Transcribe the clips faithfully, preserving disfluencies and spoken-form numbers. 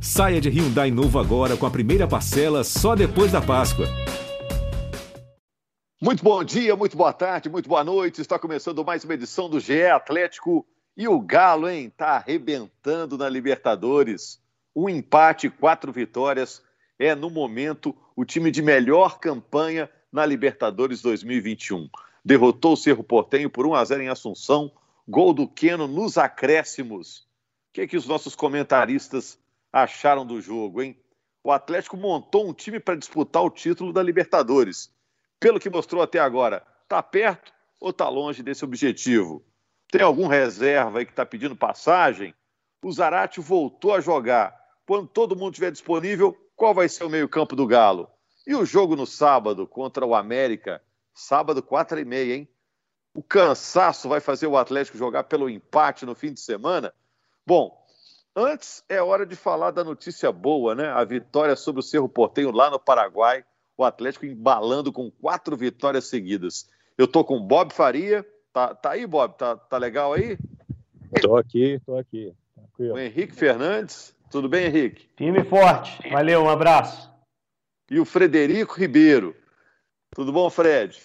Saia de Hyundai novo agora com a primeira parcela só depois da Páscoa. Muito bom dia, muito boa tarde, muito boa noite. Está começando mais uma edição do G E Atlético. E o Galo, hein? Está arrebentando na Libertadores. Um empate, quatro vitórias. É, no momento, o time de melhor campanha na Libertadores dois mil e vinte e um. Derrotou o Cerro Porteño por um a zero em Assunção. Gol do Keno nos acréscimos. O que é que os nossos comentaristas acharam do jogo, hein? O Atlético montou um time para disputar o título da Libertadores. Pelo que mostrou até agora, está perto ou está longe desse objetivo? Tem algum reserva aí que está pedindo passagem? O Zarate voltou a jogar. Quando todo mundo estiver disponível, qual vai ser o meio-campo do Galo? E o jogo no sábado contra o América? Sábado, quatro e meia, hein? O cansaço vai fazer o Atlético jogar pelo empate no fim de semana? Bom, antes é hora de falar da notícia boa, né? A vitória sobre o Cerro Porteño lá no Paraguai. O Atlético embalando com quatro vitórias seguidas. Eu tô com o Bob Faria. Tá, tá aí, Bob? Tá, tá legal aí? Tô aqui, tô aqui. Tranquilo. O Henrique Fernandes. Tudo bem, Henrique? Time forte. Valeu, um abraço. E o Frederico Ribeiro. Tudo bom, Fred?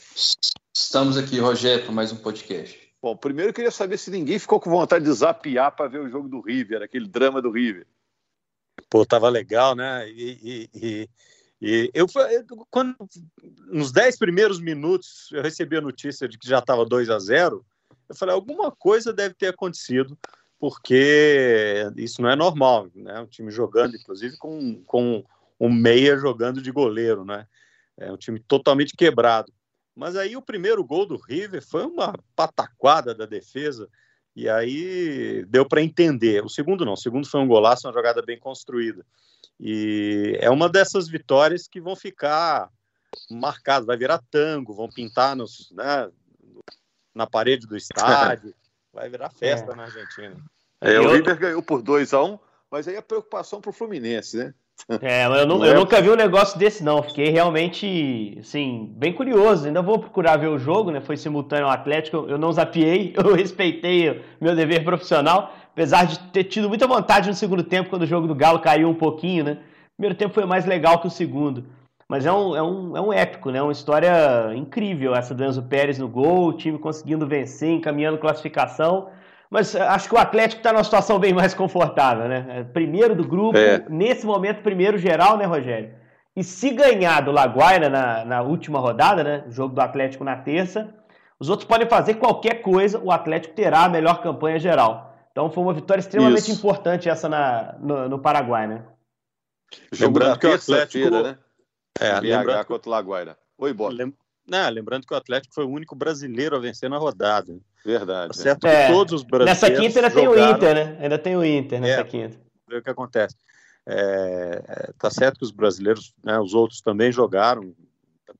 Estamos aqui, Rogério, para mais um podcast. Bom, primeiro eu queria saber se ninguém ficou com vontade de zapear para ver o jogo do River, aquele drama do River. Pô, tava legal, né? E, e, e eu, quando, nos dez primeiros minutos, eu recebi a notícia de que já estava dois a zero. Eu falei, alguma coisa deve ter acontecido, porque isso não é normal, né? Um time jogando, inclusive, com, com um meia jogando de goleiro, né? É um time totalmente quebrado. Mas aí o primeiro gol do River foi uma pataquada da defesa, e aí deu para entender. O segundo não, o segundo foi um golaço, uma jogada bem construída. E é uma dessas vitórias que vão ficar marcadas, vai virar tango, vão pintar nos, né, na parede do estádio. Vai virar festa é. na Argentina. É, o River ganhou por dois a um, mas aí a preocupação para o Fluminense, né? É, mas eu, não, não eu é? nunca vi um negócio desse, não. Fiquei realmente, assim, bem curioso. Ainda vou procurar ver o jogo, né? Foi simultâneo ao Atlético. Eu não zapiei, eu respeitei meu dever profissional. Apesar de ter tido muita vontade no segundo tempo, quando o jogo do Galo caiu um pouquinho, né? O primeiro tempo foi mais legal que o segundo. Mas é um, é um, é um épico, né? Uma história incrível essa do Enzo Pérez no gol, o time conseguindo vencer, encaminhando classificação. Mas acho que o Atlético está numa situação bem mais confortável, né? Primeiro do grupo, é. nesse momento, primeiro geral, né, Rogério? E se ganhar do La Guaira na, na última rodada, né? O jogo do Atlético na terça, os outros podem fazer qualquer coisa, o Atlético terá a melhor campanha geral. Então foi uma vitória extremamente Isso. importante essa na, no, no Paraguai, né? Lembrando que o Atlético... né? É, lembrando que... contra o La Guaira. Oi, Bob. Lem... Não, lembrando que o Atlético foi o único brasileiro a vencer na rodada. Verdade. Tá certo é. que todos os brasileiros nessa quinta ainda jogaram... tem o Inter, né? Ainda tem o Inter nessa é, quinta. É o que acontece. É... Tá certo que os brasileiros, né, os outros também jogaram,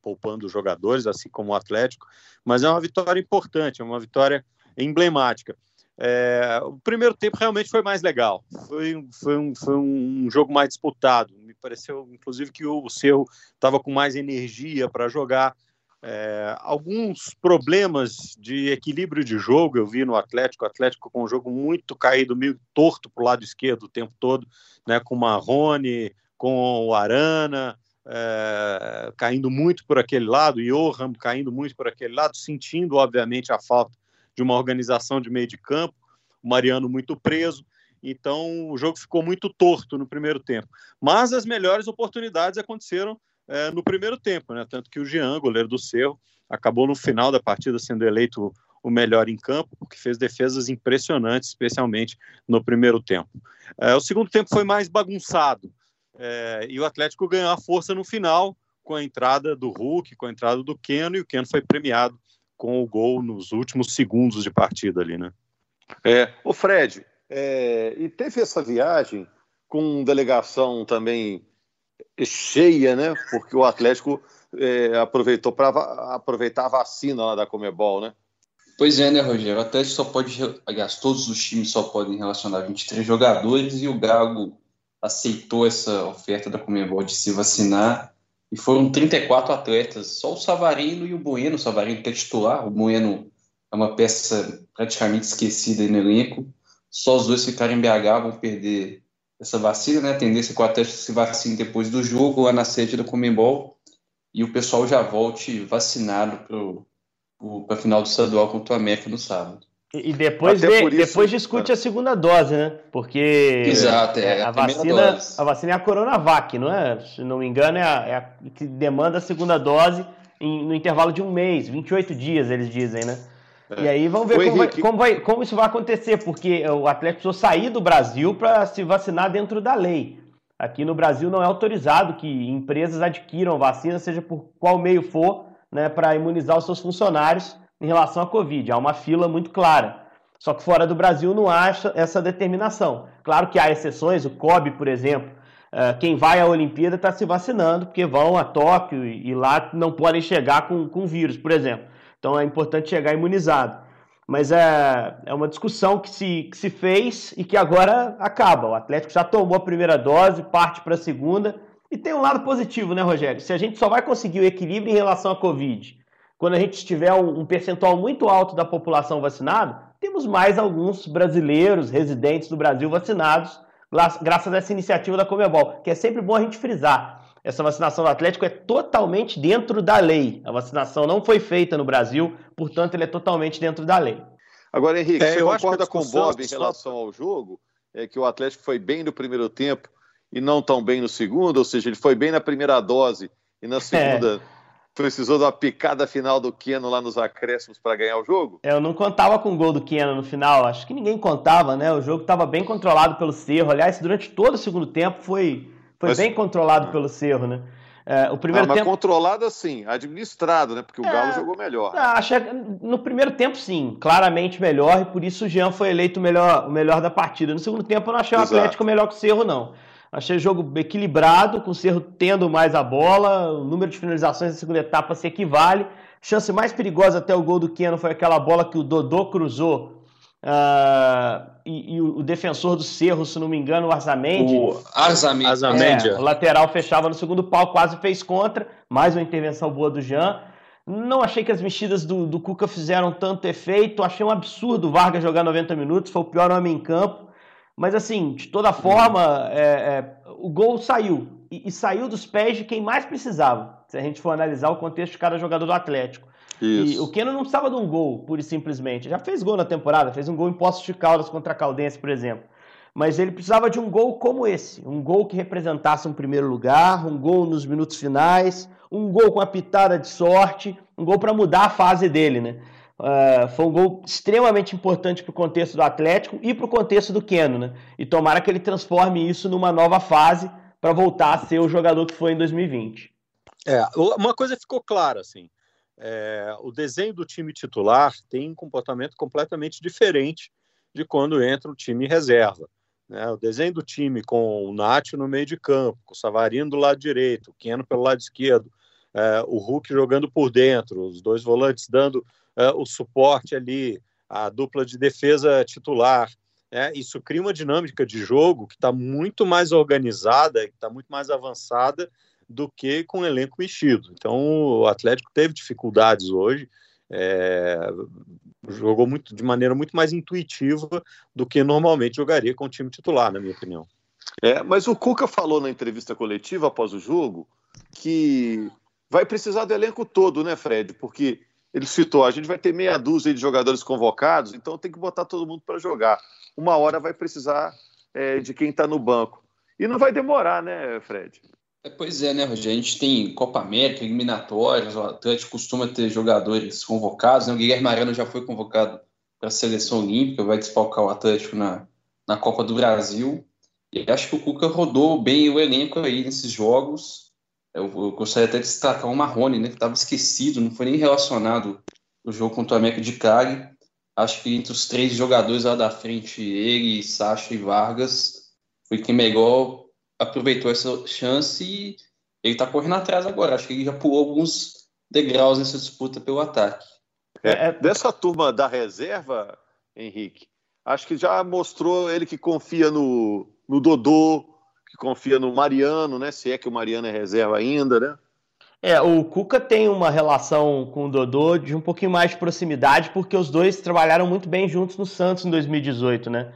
poupando os jogadores, assim como o Atlético, mas é uma vitória importante, é uma vitória emblemática. É... O primeiro tempo realmente foi mais legal. Foi, foi, um, foi um jogo mais disputado. Me pareceu, inclusive, que o Cerro estava com mais energia para jogar. É, alguns problemas de equilíbrio de jogo eu vi no Atlético, o Atlético com um jogo muito caído, meio torto para o lado esquerdo o tempo todo, né, com o Marrone, com o Arana, é, caindo muito por aquele lado, e o Jean caindo muito por aquele lado, sentindo obviamente a falta de uma organização de meio de campo, o Mariano muito preso. Então o jogo ficou muito torto no primeiro tempo, mas as melhores oportunidades aconteceram É, no primeiro tempo, né? Tanto que o Jean, goleiro do Cerro, acabou no final da partida sendo eleito o melhor em campo, porque fez defesas impressionantes, especialmente no primeiro tempo. É, o segundo tempo foi mais bagunçado, é, e o Atlético ganhou a força no final, com a entrada do Hulk, com a entrada do Keno, e o Keno foi premiado com o gol nos últimos segundos de partida ali, né? É, o Fred, é, e teve essa viagem com delegação também cheia, né? Porque o Atlético é, aproveitou para va- aproveitar a vacina lá da Conmebol, né? Pois é, né, Rogério? O Atlético só pode, aliás, todos os times só podem relacionar vinte e três jogadores, e o Galo aceitou essa oferta da Conmebol de se vacinar, e foram trinta e quatro atletas, só o Savarino e o Bueno. O Savarino que é titular, o Bueno é uma peça praticamente esquecida aí no elenco. Só os dois ficaram em B H, vão perder essa vacina, né? A tendência é que o Atlético se vacine depois do jogo, lá na sede do Conmebol, e o pessoal já volte vacinado para a final do estadual contra o América no sábado. E depois, vê, isso, depois discute cara. a segunda dose, né? Porque Exato, é, a, a, vacina, a vacina é a Coronavac, não é? Se não me engano, é a, é a que demanda a segunda dose em, no intervalo de um mês, vinte e oito dias, eles dizem, né? É. E aí vamos ver como, vai, como, vai, como isso vai acontecer, porque o Atlético precisou sair do Brasil para se vacinar dentro da lei. Aqui no Brasil não é autorizado que empresas adquiram vacina, seja por qual meio for, né, para imunizar os seus funcionários em relação à Covid. Há uma fila muito clara. Só que fora do Brasil não há essa determinação. Claro que há exceções, o C O B, por exemplo, quem vai à Olimpíada está se vacinando, porque vão a Tóquio e lá não podem chegar com, com vírus, por exemplo. Então é importante chegar imunizado. Mas é, é uma discussão que se, que se fez e que agora acaba. O Atlético já tomou a primeira dose, parte para a segunda. E tem um lado positivo, né, Rogério? Se a gente só vai conseguir o equilíbrio em relação à Covid quando a gente tiver um percentual muito alto da população vacinada, temos mais alguns brasileiros, residentes do Brasil vacinados, graças a essa iniciativa da Conmebol, que é sempre bom a gente frisar. Essa vacinação do Atlético é totalmente dentro da lei. A vacinação não foi feita no Brasil, portanto, ele é totalmente dentro da lei. Agora, Henrique, é, você concorda com o Bob em relação ao jogo? É que o Atlético foi bem no primeiro tempo e não tão bem no segundo, ou seja, ele foi bem na primeira dose e na segunda... É. Precisou de uma picada final do Keno lá nos acréscimos para ganhar o jogo? Eu não contava com o gol do Keno no final, acho que ninguém contava, né? O jogo estava bem controlado pelo Cerro, aliás, durante todo o segundo tempo foi, foi mas... bem controlado ah. pelo Cerro, né? É, o primeiro não, mas tempo... controlado assim, administrado, né? Porque o é... Galo jogou melhor. Não, acho que no primeiro tempo, sim, claramente melhor, e por isso o Jean foi eleito o melhor, o melhor da partida. No segundo tempo eu não achei o Atlético melhor que o Cerro, não. Achei o jogo equilibrado, com o Cerro tendo mais a bola, o número de finalizações da segunda etapa se equivale. Chance mais perigosa até o gol do Keno foi aquela bola que o Dodô cruzou uh, e, e o defensor do Cerro, se não me engano, o Arzamendi. O Arzamendi. Arzamendi. É, o lateral fechava no segundo pau, quase fez contra, mais uma intervenção boa do Jean. Não achei que as mexidas do, do Cuca fizeram tanto efeito, achei um absurdo o Vargas jogar noventa minutos, foi o pior homem em campo. Mas assim, de toda forma, é, é, o gol saiu. E, e saiu dos pés de quem mais precisava, se a gente for analisar o contexto de cada jogador do Atlético. Isso. E o Keno não precisava de um gol, pura e simplesmente. Já fez gol na temporada, fez um gol em Poços de Caldas contra a Caldense, por exemplo. Mas ele precisava de um gol como esse. Um gol que representasse um primeiro lugar, um gol nos minutos finais, um gol com a pitada de sorte, um gol para mudar a fase dele, né? Uh, foi um gol extremamente importante para o contexto do Atlético e para o contexto do Keno, né? E tomara que ele transforme isso numa nova fase para voltar a ser o jogador que foi em dois mil e vinte. É, uma coisa ficou clara, assim, é, o desenho do time titular tem um comportamento completamente diferente de quando entra o time reserva, né? O desenho do time com o Nath no meio de campo, com o Savarino do lado direito, o Keno pelo lado esquerdo, é, o Hulk jogando por dentro, os dois volantes dando... Uh, o suporte ali, a dupla de defesa titular, né? Isso cria uma dinâmica de jogo que está muito mais organizada, que está muito mais avançada do que com o elenco mexido. Então o Atlético teve dificuldades hoje, é, jogou muito, de maneira muito mais intuitiva do que normalmente jogaria com o time titular, na minha opinião. É, mas o Cuca falou na entrevista coletiva após o jogo que vai precisar do elenco todo, né, Fred? Porque ele citou, a gente vai ter meia dúzia de jogadores convocados, então tem que botar todo mundo para jogar. Uma hora vai precisar é, de quem está no banco. E não vai demorar, né, Fred? É, pois é, né, Rogério? A gente tem Copa América, eliminatórias, o Atlético costuma ter jogadores convocados, né? O Guilherme Mariano já foi convocado para a Seleção Olímpica, vai desfalcar o Atlético na, na Copa do Brasil. E acho que o Cuca rodou bem o elenco aí nesses jogos. Eu gostaria até de destacar o Marrone, né, que estava esquecido, não foi nem relacionado no jogo contra o América de Cali. Acho que entre os três jogadores lá da frente, ele, Sacha e Vargas, foi quem melhor aproveitou essa chance e ele está correndo atrás agora. Acho que ele já pulou alguns degraus nessa disputa pelo ataque. É, dessa turma da reserva, Henrique, acho que já mostrou ele que confia no, no Dodô, que confia no Mariano, né? Se é que o Mariano é reserva ainda, né? É, o Cuca tem uma relação com o Dodô de um pouquinho mais de proximidade, porque os dois trabalharam muito bem juntos no Santos em dois mil e dezoito, né?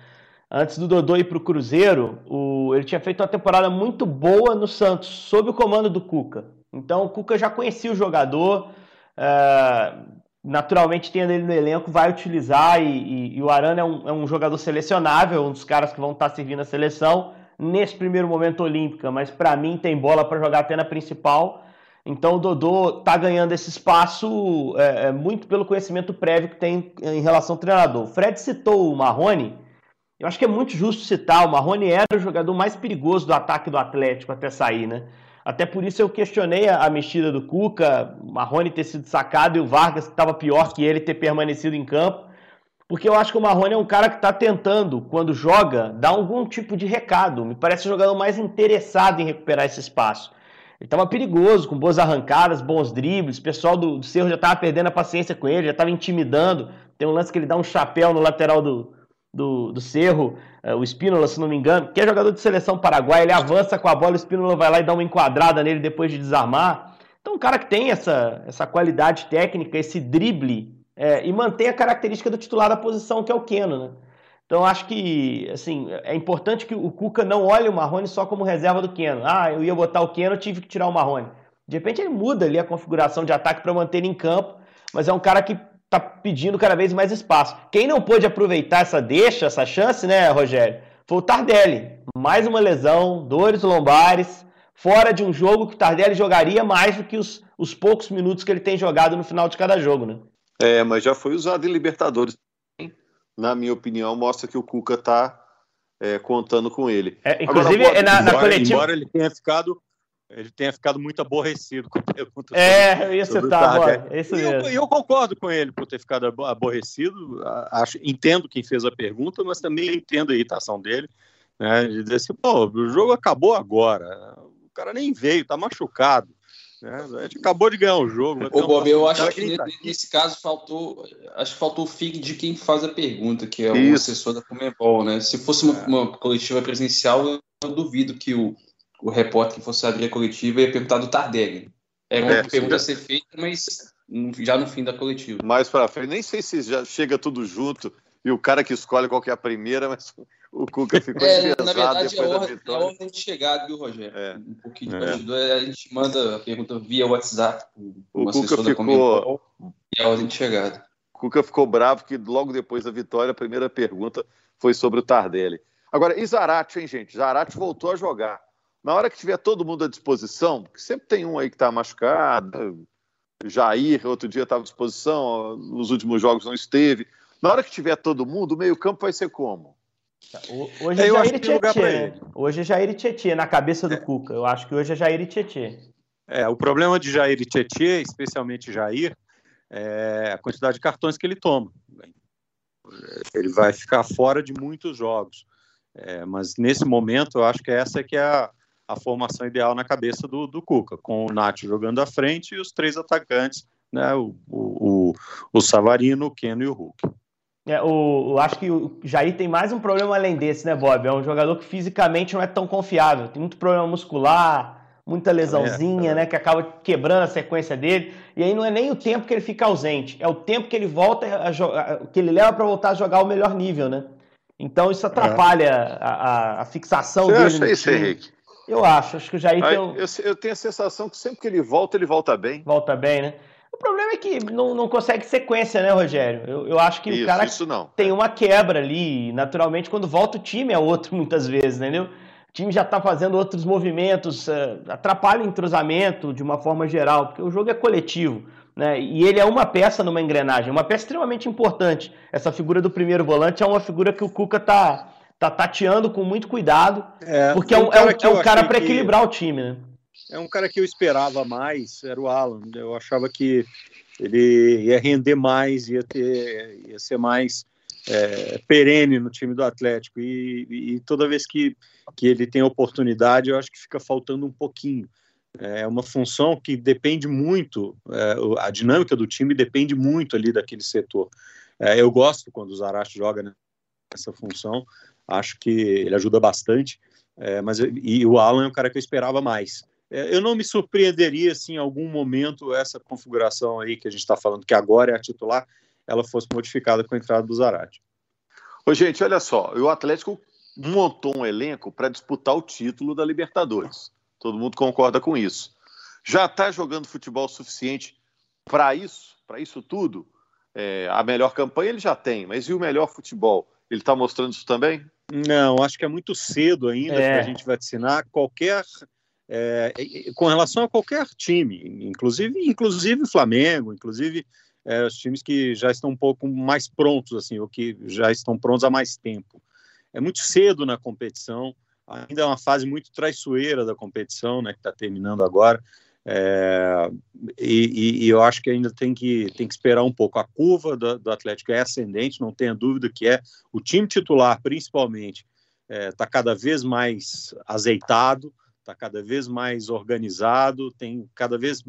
Antes do Dodô ir para o Cruzeiro, o... ele tinha feito uma temporada muito boa no Santos, sob o comando do Cuca. Então o Cuca já conhecia o jogador, uh... naturalmente tendo ele no elenco, vai utilizar, e, e, e o Arana é um, é um jogador selecionável, um dos caras que vão estar servindo a seleção, nesse primeiro momento olímpica, mas para mim tem bola para jogar até na principal. Então o Dodô está ganhando esse espaço é, muito pelo conhecimento prévio que tem em relação ao treinador. O Fred citou o Marrone, eu acho que é muito justo citar, o Marrone era o jogador mais perigoso do ataque do Atlético até sair, né? Até por isso eu questionei a mexida do Cuca, o Marrone ter sido sacado e o Vargas, que estava pior que ele, ter permanecido em campo, porque eu acho que o Marrone é um cara que está tentando, quando joga, dar algum tipo de recado. Me parece o jogador mais interessado em recuperar esse espaço. Ele estava perigoso, com boas arrancadas, bons dribles, o pessoal do, do Cerro já estava perdendo a paciência com ele, já estava intimidando. Tem um lance que ele dá um chapéu no lateral do... Do, do Cerro, o Spínola, se não me engano, que é jogador de seleção paraguaia, ele avança com a bola, o Spínola vai lá e dá uma enquadrada nele depois de desarmar. Então um cara que tem essa, essa qualidade técnica, esse drible, é, e mantém a característica do titular da posição, que é o Keno, né? Então acho que, assim, é importante que o Cuca não olhe o Marrone só como reserva do Keno. Ah, eu ia botar o Keno, tive que tirar o Marrone. De repente ele muda ali a configuração de ataque para manter ele em campo, mas é um cara que tá pedindo cada vez mais espaço. Quem não pôde aproveitar essa deixa, essa chance, né, Rogério? Foi o Tardelli. Mais uma lesão, dores lombares, fora de um jogo que o Tardelli jogaria mais do que os, os poucos minutos que ele tem jogado no final de cada jogo, né? É, mas já foi usado em Libertadores. Na minha opinião, mostra que o Cuca tá é, contando com ele. É, inclusive, Agora, é na, na embora, coletiva... Embora ele tenha ficado... Ele tenha ficado muito aborrecido com a pergunta. É, isso tá agora. Eu, eu concordo com ele por ter ficado aborrecido. Acho, entendo quem fez a pergunta, mas também entendo a irritação dele. Né, de dizer assim, pô, o jogo acabou agora. O cara nem veio, tá machucado. Né, a gente acabou de ganhar o jogo. Ô, Bob, eu acho que tá nesse caso faltou. Acho que faltou o feed de quem faz a pergunta, que é o isso. assessor da Conmebol, né? Se fosse uma, é. uma coletiva presencial, eu duvido que o. o repórter que fosse abrir a coletiva ia perguntar do Tardelli. Era uma é, pergunta sim. a ser feita, mas já no fim da coletiva. Mais para frente, nem sei se já chega tudo junto e o cara que escolhe qual que é a primeira, mas o Cuca ficou é, na verdade, depois é ordem, da vitória. É a ordem de chegada, viu, Rogério? É. Um pouquinho de é. bastidor, a gente manda a pergunta via WhatsApp. O Cuca ficou... E a ordem de chegada. O Cuca ficou bravo que logo depois da vitória, a primeira pergunta foi sobre o Tardelli. Agora, e Zarate, hein, gente? Zarate voltou a jogar. Na hora que tiver todo mundo à disposição, porque sempre tem um aí que está machucado, Jair, outro dia estava à disposição, nos últimos jogos não esteve. Na hora que tiver todo mundo, o meio-campo vai ser como? Hoje é Jair e Tietê. Hoje é Jair e Tietê, na cabeça do é. Cuca. Eu acho que hoje é Jair e Tietê. É, o problema de Jair e Tietê, especialmente Jair, é a quantidade de cartões que ele toma. Ele vai ficar fora de muitos jogos. É, mas nesse momento, eu acho que essa é que é a a formação ideal na cabeça do, do Cuca, com o Nath jogando à frente e os três atacantes, né, o, o, o Savarino, o Keno e o Hulk. É, o, eu acho que o Jair tem mais um problema além desse, né, Bob? É um jogador que fisicamente não é tão confiável, tem muito problema muscular, muita lesãozinha, é, é. né, que acaba quebrando a sequência dele, e aí não é nem o tempo que ele fica ausente, é o tempo que ele volta a jogar, que ele leva para voltar a jogar ao melhor nível, né? Então isso atrapalha é. a, a fixação Você dele acha no isso, time. Henrique? Eu acho, acho que o Jair tem um... eu, eu tenho a sensação que sempre que ele volta, ele volta bem. Volta bem, né? O problema é que não, não consegue sequência, né, Rogério? Eu, eu acho que isso, o cara isso não. tem uma quebra ali, naturalmente, quando volta o time é outro, muitas vezes, entendeu? O time já tá fazendo outros movimentos, atrapalha o entrosamento de uma forma geral, porque o jogo é coletivo, né? E ele é uma peça numa engrenagem, uma peça extremamente importante. Essa figura do primeiro volante é uma figura que o Cuca tá... tá tateando com muito cuidado, é, porque é um, é um, é um cara para equilibrar o time, né? É um cara que eu esperava mais, era o Alan. Eu achava que ele ia render mais, ia, ter, ia ser mais é, perene no time do Atlético. E, e toda vez que, que ele tem oportunidade, eu acho que fica faltando um pouquinho. É uma função que depende muito, é, a dinâmica do time depende muito ali daquele setor. É, eu gosto quando o Zarate joga, né, essa função. Acho que ele ajuda bastante, é, mas e o Alan é um cara que eu esperava mais. É, eu não me surpreenderia se em algum momento essa configuração aí que a gente está falando, que agora é a titular, ela fosse modificada com a entrada do Zarate. Ô, gente, olha só, o Atlético montou um elenco para disputar o título da Libertadores. Todo mundo concorda com isso. Já está jogando futebol suficiente para isso, para isso tudo? É, a melhor campanha ele já tem, mas e o melhor futebol? Ele está mostrando isso também? Não, acho que é muito cedo ainda é. para a gente vacinar qualquer... É, com relação a qualquer time, inclusive inclusive o Flamengo, inclusive é, os times que já estão um pouco mais prontos, assim, ou que já estão prontos há mais tempo. É muito cedo na competição, ainda é uma fase muito traiçoeira da competição, né, que está terminando agora, é, e, e eu acho que ainda tem que, tem que esperar um pouco. A curva do, do Atlético é ascendente, não tenha dúvida que é. O time titular, principalmente, está é, cada vez mais azeitado, está cada vez mais organizado, tem cada vez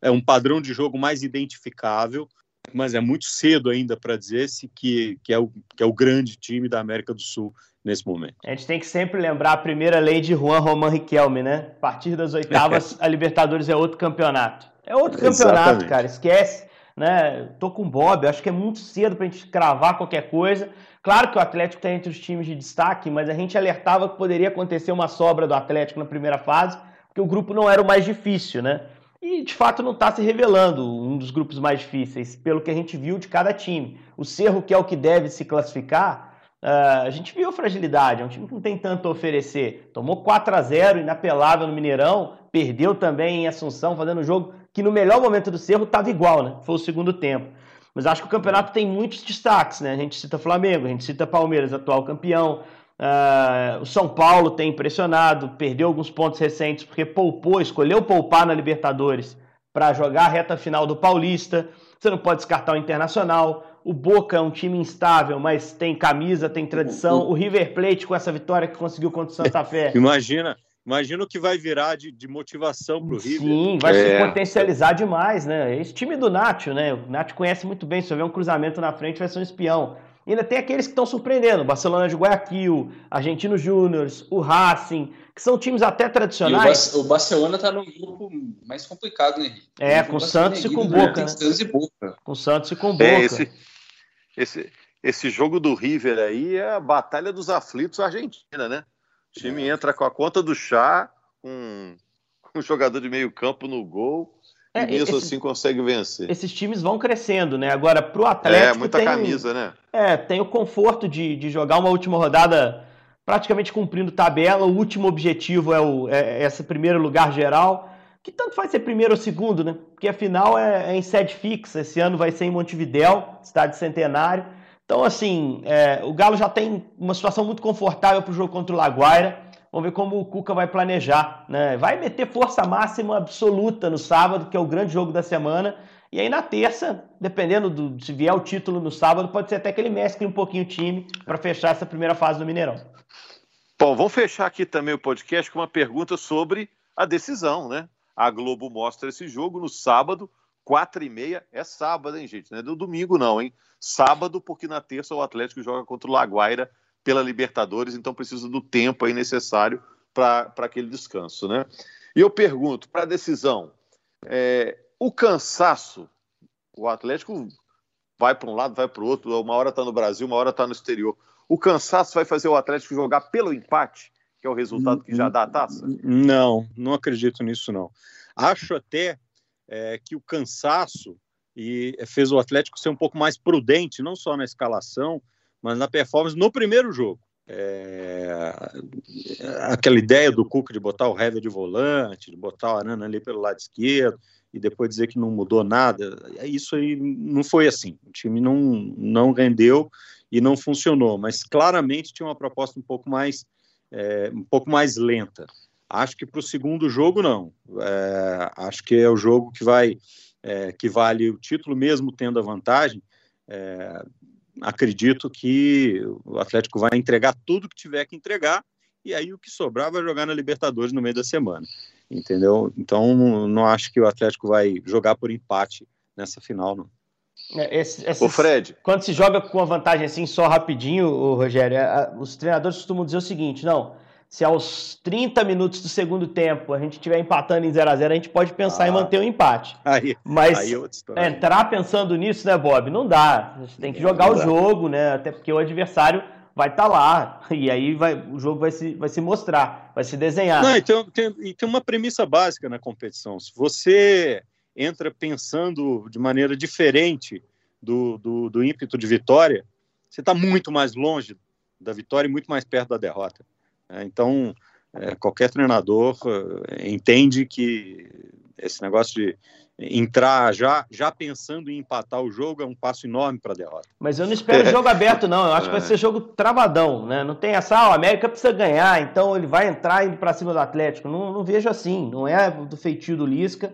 é um padrão de jogo mais identificável, mas é muito cedo ainda para dizer-se que, que, é o, que é o grande time da América do Sul nesse momento. A gente tem que sempre lembrar a primeira lei de Juan Román Riquelme, né? A partir das oitavas, a Libertadores é outro campeonato. É outro campeonato, exatamente, cara, esquece. Né? Tô com o Bob, acho que é muito cedo para a gente cravar qualquer coisa. Claro que o Atlético está entre os times de destaque, mas a gente alertava que poderia acontecer uma sobra do Atlético na primeira fase, porque o grupo não era o mais difícil, né? E, de fato, não está se revelando um dos grupos mais difíceis, pelo que a gente viu de cada time. O Cerro, que é o que deve se classificar, uh, a gente viu a fragilidade, é um time que não tem tanto a oferecer. Tomou quatro a zero, inapelável no Mineirão, perdeu também em Assunção, fazendo um jogo que, no melhor momento do Cerro, estava igual, né? Foi o segundo tempo. Mas acho que o campeonato tem muitos destaques, né? A gente cita Flamengo, a gente cita Palmeiras, atual campeão. Uh, o São Paulo tem impressionado, perdeu alguns pontos recentes porque poupou, escolheu poupar na Libertadores para jogar a reta final do Paulista. Você não pode descartar o Internacional. O Boca é um time instável, mas tem camisa, tem tradição. O River Plate com essa vitória que conseguiu contra o Santa Fé. Imagina... Imagina o que vai virar de, de motivação para o River. Sim, vai é. se potencializar demais, né? Esse time do Nath, né? O Nath conhece muito bem. Se houver um cruzamento na frente, vai ser um espião. E ainda tem aqueles que estão surpreendendo. Barcelona de Guayaquil, Argentino Júnior, o Racing, que são times até tradicionais. E o, ba o Barcelona está no grupo mais complicado, né, Henrique? É, com o Santos e com o Boca. Com o Santos e com o Boca. É, esse... esse... Esse jogo do River aí é a batalha dos aflitos argentina, né? O time entra com a conta do chá, com um jogador de meio campo no gol, é, e mesmo esses, assim consegue vencer. Esses times vão crescendo, né? Agora, pro Atlético... É, muita tem, camisa, né? É, tem o conforto de, de jogar uma última rodada praticamente cumprindo tabela, o último objetivo é, o, é esse primeiro lugar geral, que tanto faz ser primeiro ou segundo, né? Porque afinal é, é em sede fixa, esse ano vai ser em Montevidéu, estádio centenário. Então, assim, é, o Galo já tem uma situação muito confortável para o jogo contra o La Guaira. Vamos ver como o Cuca vai planejar, né? Vai meter força máxima absoluta no sábado, que é o grande jogo da semana. E aí na terça, dependendo do, se vier o título no sábado, pode ser até que ele mescle um pouquinho o time para fechar essa primeira fase do Mineirão. Bom, vamos fechar aqui também o podcast com uma pergunta sobre a decisão, né? A Globo mostra esse jogo no sábado, quatro e meia, é sábado, hein, gente? Não é do domingo, não, hein? Sábado, porque na terça o Atlético joga contra o La Guaira pela Libertadores, então precisa do tempo aí necessário para aquele descanso, né? E eu pergunto, para a decisão, é, o cansaço, o Atlético vai para um lado, vai para o outro, uma hora está no Brasil, uma hora está no exterior. O cansaço vai fazer o Atlético jogar pelo empate, que é o resultado que já dá a taça? Não, não acredito nisso, não. Acho até... É, que o cansaço e fez o Atlético ser um pouco mais prudente, não só na escalação, mas na performance no primeiro jogo. É, aquela ideia do Cuca de botar o Hever de volante, de botar o Arana ali pelo lado esquerdo e depois dizer que não mudou nada, isso aí não foi assim. O time não, não rendeu e não funcionou, mas claramente tinha uma proposta um pouco mais, é, um pouco mais lenta. Acho que para o segundo jogo, não. É, acho que é o jogo que, vai, é, que vale o título, mesmo tendo a vantagem. É, acredito que o Atlético vai entregar tudo que tiver que entregar e aí o que sobrar vai jogar na Libertadores no meio da semana. Entendeu? Então, não acho que o Atlético vai jogar por empate nessa final, não. Esse, esse, o Fred. Quando se joga com uma vantagem assim, só rapidinho, o Rogério, os treinadores costumam dizer o seguinte, não... Se aos trinta minutos do segundo tempo a gente estiver empatando em zero a zero, a gente pode pensar ah, em manter o um empate. Aí, Mas aí é, entrar pensando nisso, né, Bob? Não dá. A gente tem que jogar o jogo, né? Até porque o adversário vai estar tá lá. E aí vai, o jogo vai se, vai se mostrar, vai se desenhar. Não, e, tem, tem, e tem uma premissa básica na competição. Se você entra pensando de maneira diferente do, do, do ímpeto de vitória, você está muito mais longe da vitória e muito mais perto da derrota. Então, qualquer treinador entende que esse negócio de entrar já, já pensando em empatar o jogo é um passo enorme para a derrota. Mas eu não espero jogo aberto, não. Eu acho que vai ser jogo travadão, né? Não tem essa, ah, o América precisa ganhar, então ele vai entrar e ir para cima do Atlético. Não, não vejo assim, não é do feitio do Lisca.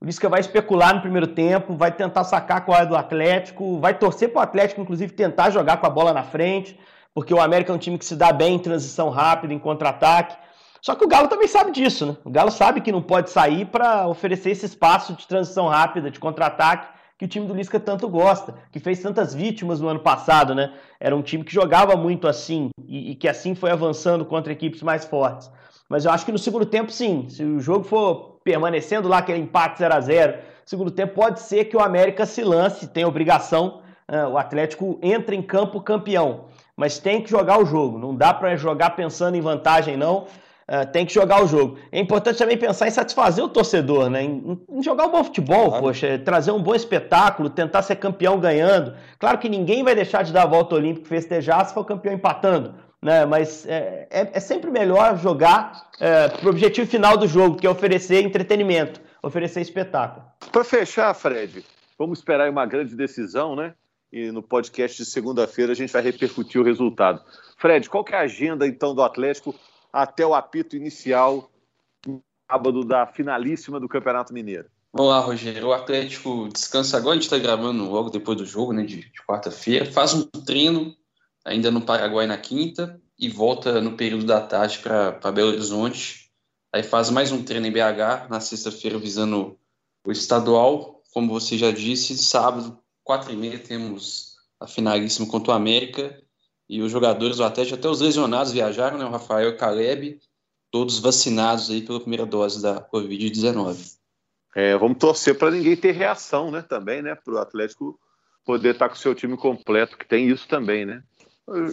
O Lisca vai especular no primeiro tempo, vai tentar sacar com a área do Atlético, vai torcer para o Atlético, inclusive, tentar jogar com a bola na frente, porque o América é um time que se dá bem em transição rápida, em contra-ataque. Só que o Galo também sabe disso, né? O Galo sabe que não pode sair para oferecer esse espaço de transição rápida, de contra-ataque, que o time do Lisca tanto gosta, que fez tantas vítimas no ano passado, né? Era um time que jogava muito assim, e, e que assim foi avançando contra equipes mais fortes. Mas eu acho que no segundo tempo, sim. Se o jogo for permanecendo lá, aquele empate zero a zero, segundo tempo pode ser que o América se lance, tem obrigação, uh, o Atlético entra em campo campeão. Mas tem que jogar o jogo, não dá para jogar pensando em vantagem, não. Uh, tem que jogar o jogo. É importante também pensar em satisfazer o torcedor, né? Em, em jogar um bom futebol, claro. Poxa, trazer um bom espetáculo, tentar ser campeão ganhando. Claro que ninguém vai deixar de dar a volta olímpica e festejar se for campeão empatando, né? Mas é, é, é sempre melhor jogar é, para o objetivo final do jogo, que é oferecer entretenimento, oferecer espetáculo. Para fechar, Fred, vamos esperar uma grande decisão, né? E no podcast de segunda-feira a gente vai repercutir o resultado. Fred, qual que é a agenda, então, do Atlético até o apito inicial no sábado da finalíssima do Campeonato Mineiro? Olá, Rogério. O Atlético descansa agora, a gente está gravando logo depois do jogo, né, de, de quarta-feira. Faz um treino ainda no Paraguai na quinta e volta no período da tarde para Belo Horizonte. Aí faz mais um treino em B H na sexta-feira visando o estadual. Como você já disse, sábado quatro e meia temos a finalíssima contra o América, e os jogadores do Atlético, até os lesionados, viajaram, né? O Rafael e o Caleb, todos vacinados aí pela primeira dose da covid dezenove. É, vamos torcer para ninguém ter reação, né, também, né, para o Atlético poder estar com o seu time completo, que tem isso também, né?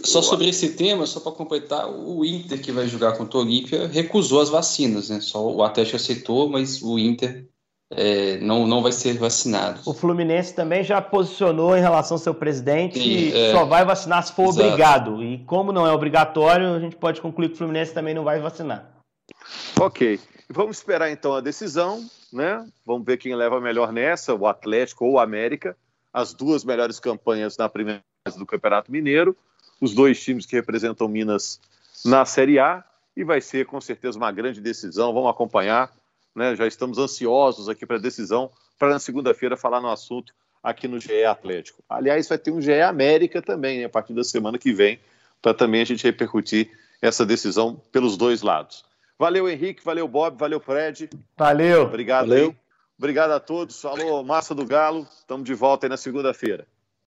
Só sobre esse tema, só para completar, o Inter, que vai jogar contra o Olímpia, recusou as vacinas, né? Só o Atlético aceitou, mas o Inter... É, não, não vai ser vacinado. O Fluminense também já posicionou em relação ao seu presidente Sim, que é... só vai vacinar se for Exato. Obrigado. E como não é obrigatório, a gente pode concluir que o Fluminense também não vai vacinar. Ok. Vamos esperar então a decisão, né? Vamos ver quem leva melhor nessa, o Atlético ou o América. As duas melhores campanhas na primeira fase do Campeonato Mineiro. Os dois times que representam Minas na Série A. E vai ser com certeza uma grande decisão. Vamos acompanhar. Né, já estamos ansiosos aqui para a decisão, para na segunda-feira falar no assunto aqui no G E Atlético. Aliás, vai ter um G E América também, né, a partir da semana que vem, para também a gente repercutir essa decisão pelos dois lados. Valeu, Henrique, valeu, Bob, valeu, Fred. Valeu. Obrigado, valeu. Obrigado a todos. Alô, Massa do Galo, estamos de volta aí na segunda-feira.